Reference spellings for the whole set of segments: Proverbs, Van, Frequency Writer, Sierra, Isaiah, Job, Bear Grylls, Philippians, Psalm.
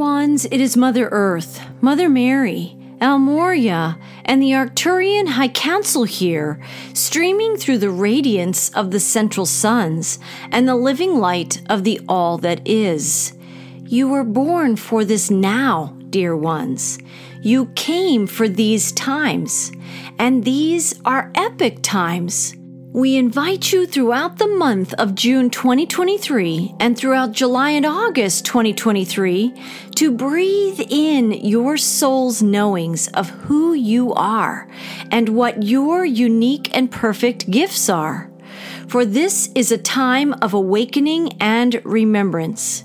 Wands, it is Mother Earth, Mother Mary, Almoria, and the Arcturian High Council here, streaming through the radiance of the central suns and the living light of the all that is. You were born for this now, dear ones. You came for these times, and these are epic times. We invite you throughout the month of June 2023 and throughout July and August 2023 to breathe in your soul's knowings of who you are and what your unique and perfect gifts are. For this is a time of awakening and remembrance.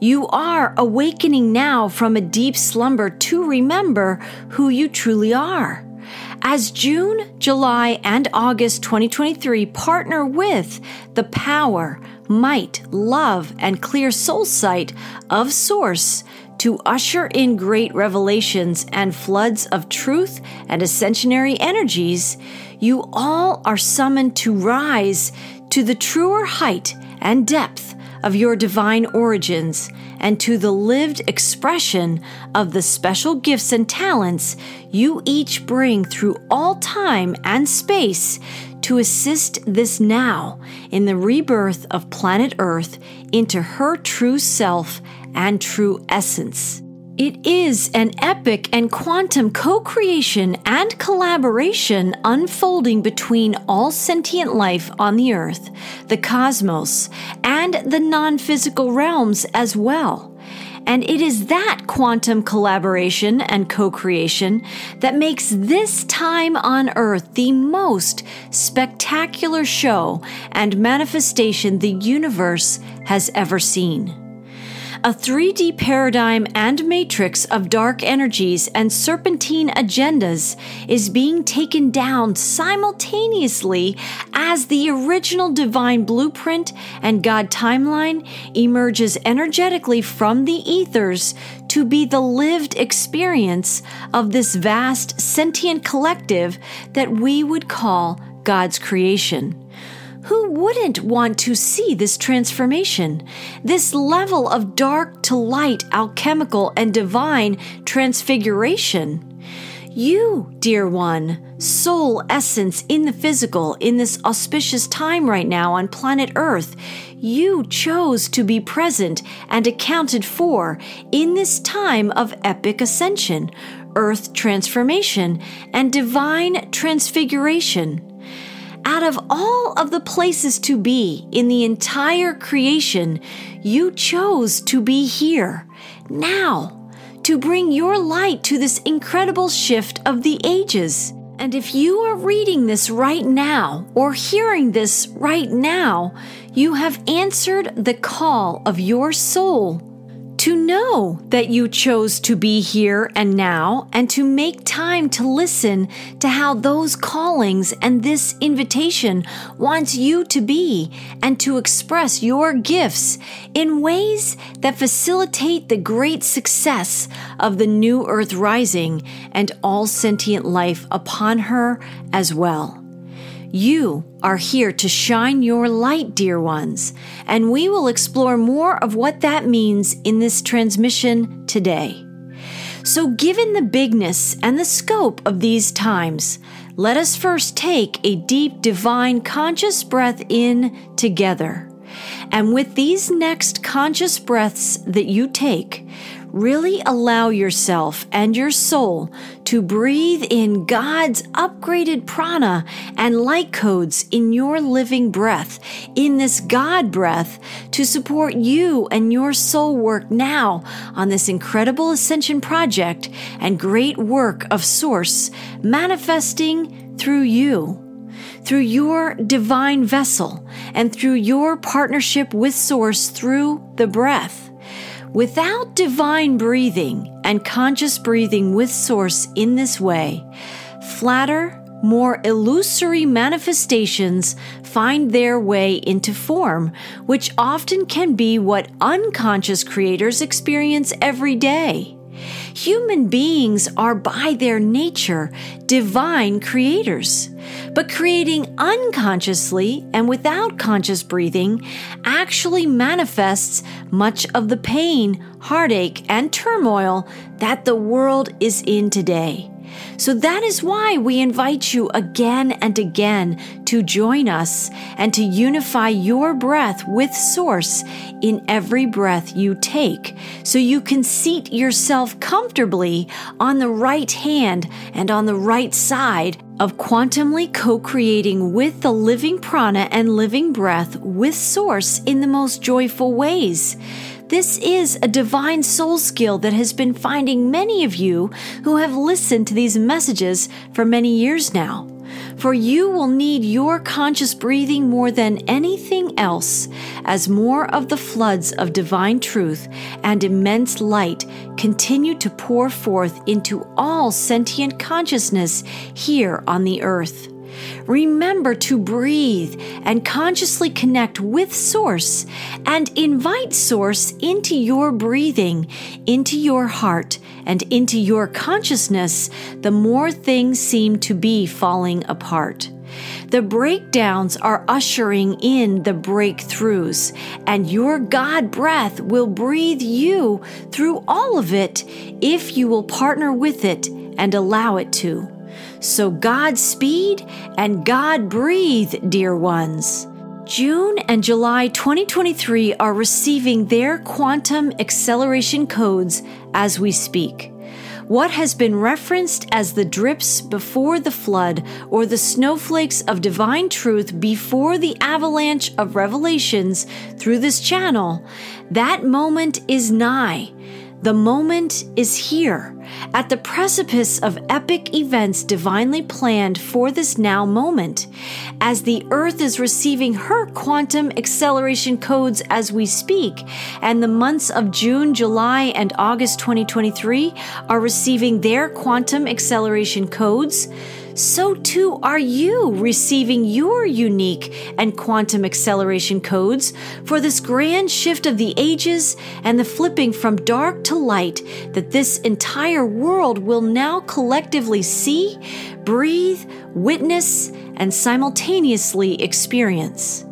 You are awakening now from a deep slumber to remember who you truly are. As June, July, and August 2023 partner with the power, might, love, and clear soul sight of Source to usher in great revelations and floods of truth and ascensionary energies, you all are summoned to rise to the truer height and depth of your divine origins and to the lived expression of the special gifts and talents you each bring through all time and space to assist this now in the rebirth of planet Earth into her true self and true essence. It is an epic and quantum co-creation and collaboration unfolding between all sentient life on the Earth, the cosmos, and the non-physical realms as well. And it is that quantum collaboration and co-creation that makes this time on Earth the most spectacular show and manifestation the universe has ever seen. A 3D paradigm and matrix of dark energies and serpentine agendas is being taken down simultaneously as the original divine blueprint and God timeline emerges energetically from the ethers to be the lived experience of this vast sentient collective that we would call God's creation. Who wouldn't want to see this transformation, this level of dark to light, alchemical and divine transfiguration? You, dear one, soul essence in the physical, in this auspicious time right now on planet Earth, you chose to be present and accounted for in this time of epic ascension, Earth transformation, and divine transfiguration. Out of all of the places to be in the entire creation, you chose to be here, now, to bring your light to this incredible shift of the ages. And if you are reading this right now or hearing this right now, you have answered the call of your soul to know that you chose to be here and now and to make time to listen to how those callings and this invitation wants you to be and to express your gifts in ways that facilitate the great success of the new Earth rising and all sentient life upon her as well. You are here to shine your light, dear ones, and we will explore more of what that means in this transmission today. So, given the bigness and the scope of these times, let us first take a deep, divine, conscious breath in together. And with these next conscious breaths that you take, really allow yourself and your soul to breathe in God's upgraded prana and light codes in your living breath, in this God breath, to support you and your soul work now on this incredible ascension project and great work of Source manifesting through you, through your divine vessel, and through your partnership with Source through the breath. Without divine breathing and conscious breathing with Source in this way, flatter, more illusory manifestations find their way into form, which often can be what unconscious creators experience every day. Human beings are by their nature divine creators, But creating unconsciously and without conscious breathing actually manifests much of the pain, heartache, and turmoil that the world is in today. So that is why we invite you again and again to join us and to unify your breath with Source in every breath you take, so you can seat yourself comfortably on the right hand and on the right side of quantumly co-creating with the living prana and living breath with Source in the most joyful ways. This is a divine soul skill that has been finding many of you who have listened to these messages for many years now. For you will need your conscious breathing more than anything else, as more of the floods of divine truth and immense light continue to pour forth into all sentient consciousness here on the earth. Remember to breathe and consciously connect with Source and invite Source into your breathing, into your heart, and into your consciousness the more things seem to be falling apart. The breakdowns are ushering in the breakthroughs, and your God breath will breathe you through all of it if you will partner with it and allow it to. So Godspeed and God breathe, dear ones. June and July 2023 are receiving their quantum acceleration codes as we speak. What has been referenced as the drips before the flood, or the snowflakes of divine truth before the avalanche of revelations through this channel, that moment is nigh. The moment is here, at the precipice of epic events divinely planned for this now moment. As the Earth is receiving her quantum acceleration codes as we speak, and the months of June, July, and August 2023 are receiving their quantum acceleration codes, so too are you receiving your unique and quantum acceleration codes for this grand shift of the ages and the flipping from dark to light that this entire world will now collectively see, breathe, witness, and simultaneously experience.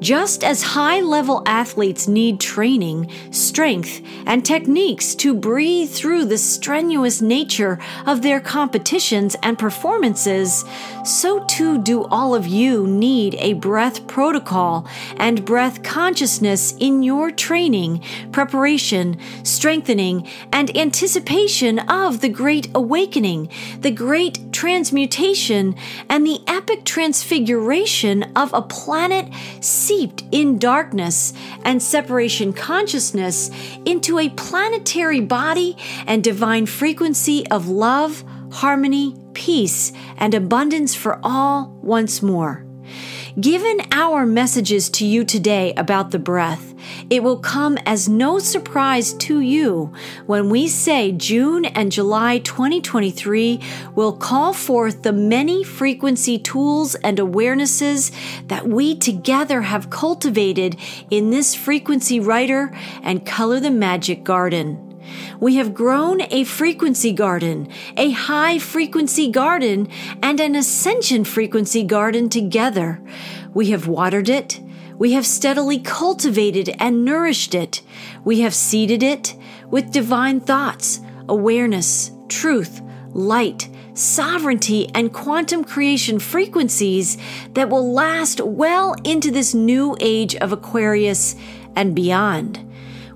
Just as high-level athletes need training, strength, and techniques to breathe through the strenuous nature of their competitions and performances, so too do all of you need a breath protocol and breath consciousness in your training, preparation, strengthening, and anticipation of the Great Awakening, the Great Transmutation, and the epic transfiguration of a planet seeped in darkness and separation consciousness into a planetary body and divine frequency of love, harmony, peace, and abundance for all once more. Given our messages to you today about the breath, it will come as no surprise to you when we say June and July 2023 will call forth the many frequency tools and awarenesses that we together have cultivated in this Frequency Writer and Color the Magic Garden. We have grown a frequency garden, a high frequency garden, and an ascension frequency garden together. We have watered it. We have steadily cultivated and nourished it. We have seeded it with divine thoughts, awareness, truth, light, sovereignty, and quantum creation frequencies that will last well into this new age of Aquarius and beyond.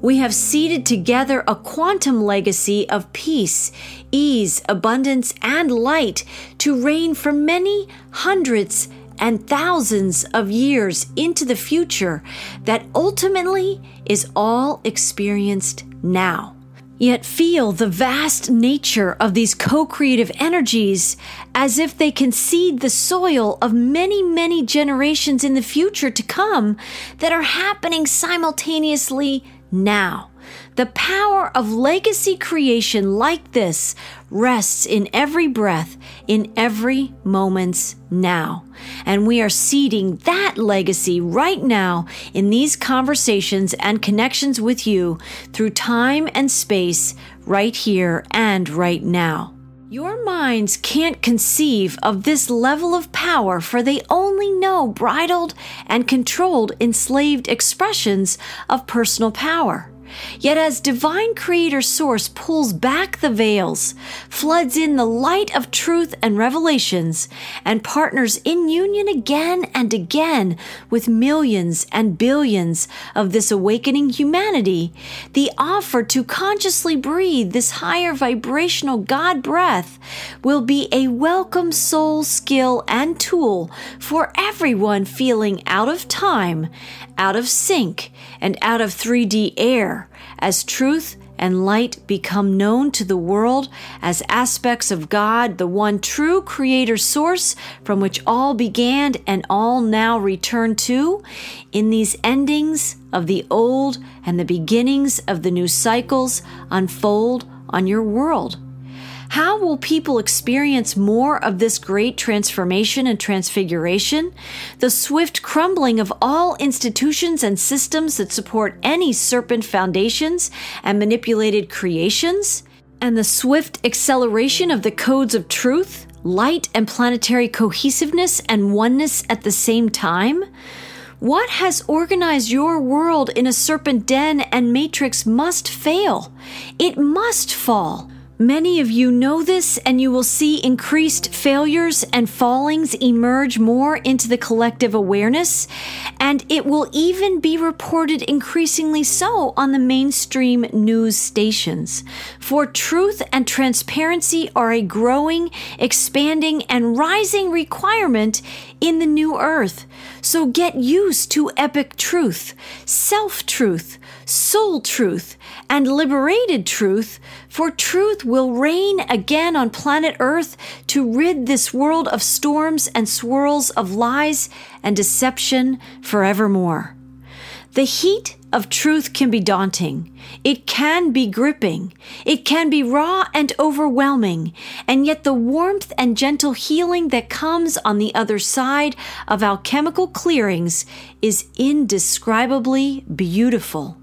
We have seeded together a quantum legacy of peace, ease, abundance, and light to reign for many hundreds and thousands of years into the future that ultimately is all experienced now. Yet feel the vast nature of these co-creative energies as if they can seed the soil of many, many generations in the future to come that are happening simultaneously now. The power of legacy creation like this rests in every breath, in every moment's now. And we are seeding that legacy right now in these conversations and connections with you through time and space, right here and right now. Your minds can't conceive of this level of power, for they only know bridled and controlled enslaved expressions of personal power. Yet as divine creator source pulls back the veils, floods in the light of truth and revelations, and partners in union again and again with millions and billions of this awakening humanity, the offer to consciously breathe this higher vibrational God breath will be a welcome soul skill and tool for everyone feeling out of time, out of sync, and out of 3D air, as truth and light become known to the world as aspects of God, the one true creator source from which all began and all now return to, in these endings of the old and the beginnings of the new cycles unfold on your world. How will people experience more of this great transformation and transfiguration? The swift crumbling of all institutions and systems that support any serpent foundations and manipulated creations? And the swift acceleration of the codes of truth, light, and planetary cohesiveness and oneness at the same time? What has organized your world in a serpent den and matrix must fail. It must fall. Many of you know this, and you will see increased failures and fallings emerge more into the collective awareness, and it will even be reported increasingly so on the mainstream news stations. For truth and transparency are a growing, expanding, and rising requirement in the new earth. So get used to epic truth, self-truth, soul truth, and liberated truth, for truth will reign again on planet Earth to rid this world of storms and swirls of lies and deception forevermore. The heat of truth can be daunting. It can be gripping. It can be raw and overwhelming. And yet the warmth and gentle healing that comes on the other side of alchemical clearings is indescribably beautiful.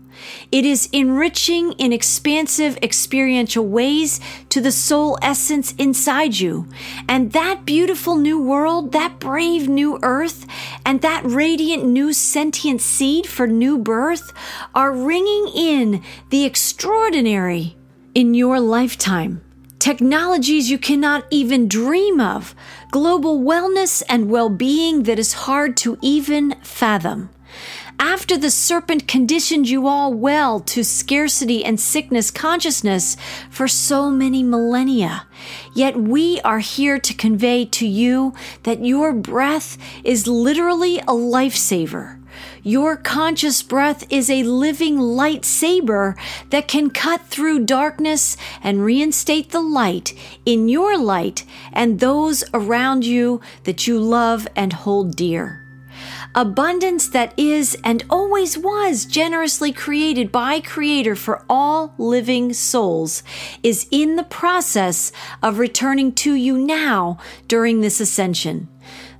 It is enriching in expansive experiential ways to the soul essence inside you. And that beautiful new world, that brave new earth, and that radiant new sentient seed for new birth are ringing in the extraordinary in your lifetime. Technologies you cannot even dream of. Global wellness and well-being that is hard to even fathom. After the serpent conditioned you all well to scarcity and sickness consciousness for so many millennia, yet we are here to convey to you that your breath is literally a lifesaver. Your conscious breath is a living lightsaber that can cut through darkness and reinstate the light in your light and those around you that you love and hold dear. Abundance that is and always was generously created by Creator for all living souls is in the process of returning to you now during this ascension.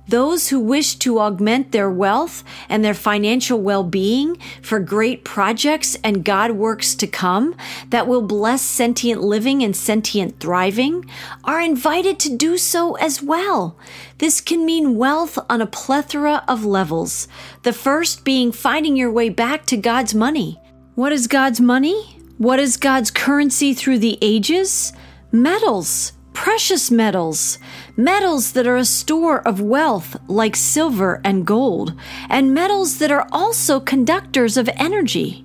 Those who wish to augment their wealth and their financial well-being for great projects and God works to come that will bless sentient living and sentient thriving are invited to do so as well. This can mean wealth on a plethora of levels. The first being finding your way back to God's money. What is God's money? What is God's currency through the ages? Metals. Precious metals, metals that are a store of wealth like silver and gold, and metals that are also conductors of energy.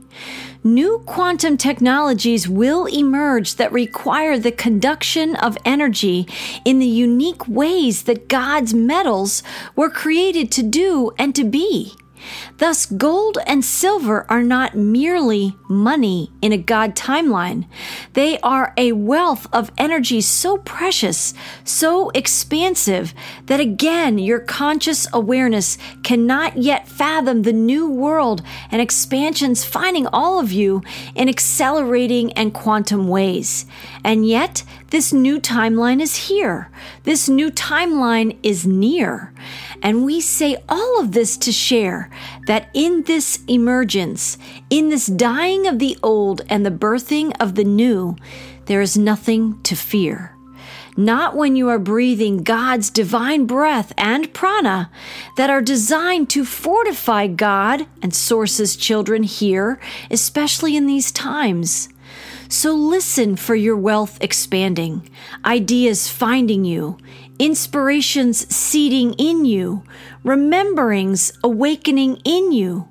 New quantum technologies will emerge that require the conduction of energy in the unique ways that God's metals were created to do and to be. Thus, gold and silver are not merely money in a God timeline. They are a wealth of energy so precious, so expansive, that again, your conscious awareness cannot yet fathom the new world and expansions finding all of you in accelerating and quantum ways. And yet, this new timeline is here. This new timeline is near. And we say all of this to share that in this emergence, in this dying of the old and the birthing of the new, there is nothing to fear. not when you are breathing God's divine breath and prana that are designed to fortify God and Source's children here, especially in these times. So listen for your wealth expanding, ideas finding you, inspirations seeding in you, rememberings awakening in you,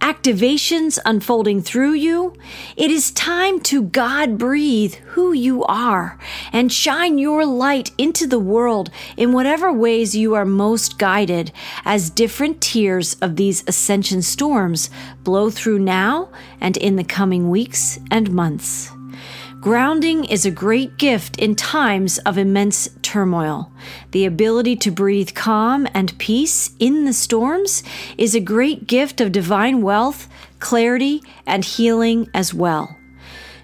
activations unfolding through you. It is time to God breathe who you are and shine your light into the world in whatever ways you are most guided as different tiers of these ascension storms blow through now and in the coming weeks and months. Grounding is a great gift in times of immense turmoil. The ability to breathe calm and peace in the storms is a great gift of divine wealth, clarity, and healing as well.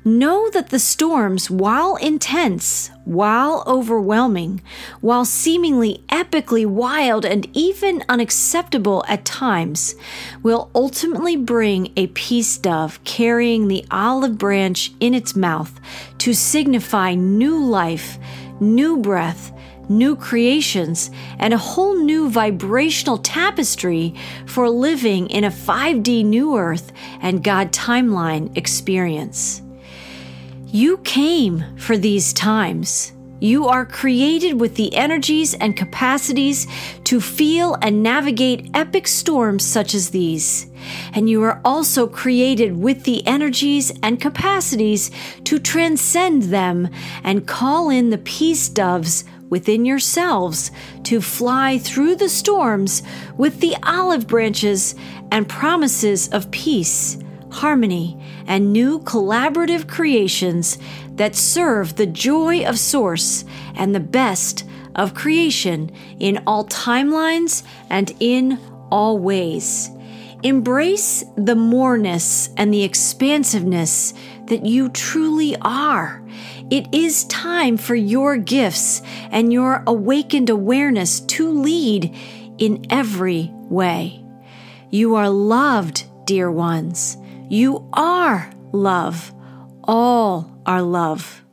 Know that the storms, while intense, while overwhelming, while seemingly epically wild and even unacceptable at times, will ultimately bring a peace dove carrying the olive branch in its mouth to signify new life, new breath, new creations, and a whole new vibrational tapestry for living in a 5D New Earth and God timeline experience. You came for these times. You are created with the energies and capacities to feel and navigate epic storms such as these. And you are also created with the energies and capacities to transcend them and call in the peace doves within yourselves to fly through the storms with the olive branches and promises of peace, harmony, and new collaborative creations that serve the joy of Source and the best of creation in all timelines and in all ways. Embrace the moreness and the expansiveness that you truly are. It is time for your gifts and your awakened awareness to lead in every way. You are loved, dear ones. You are love. All are love.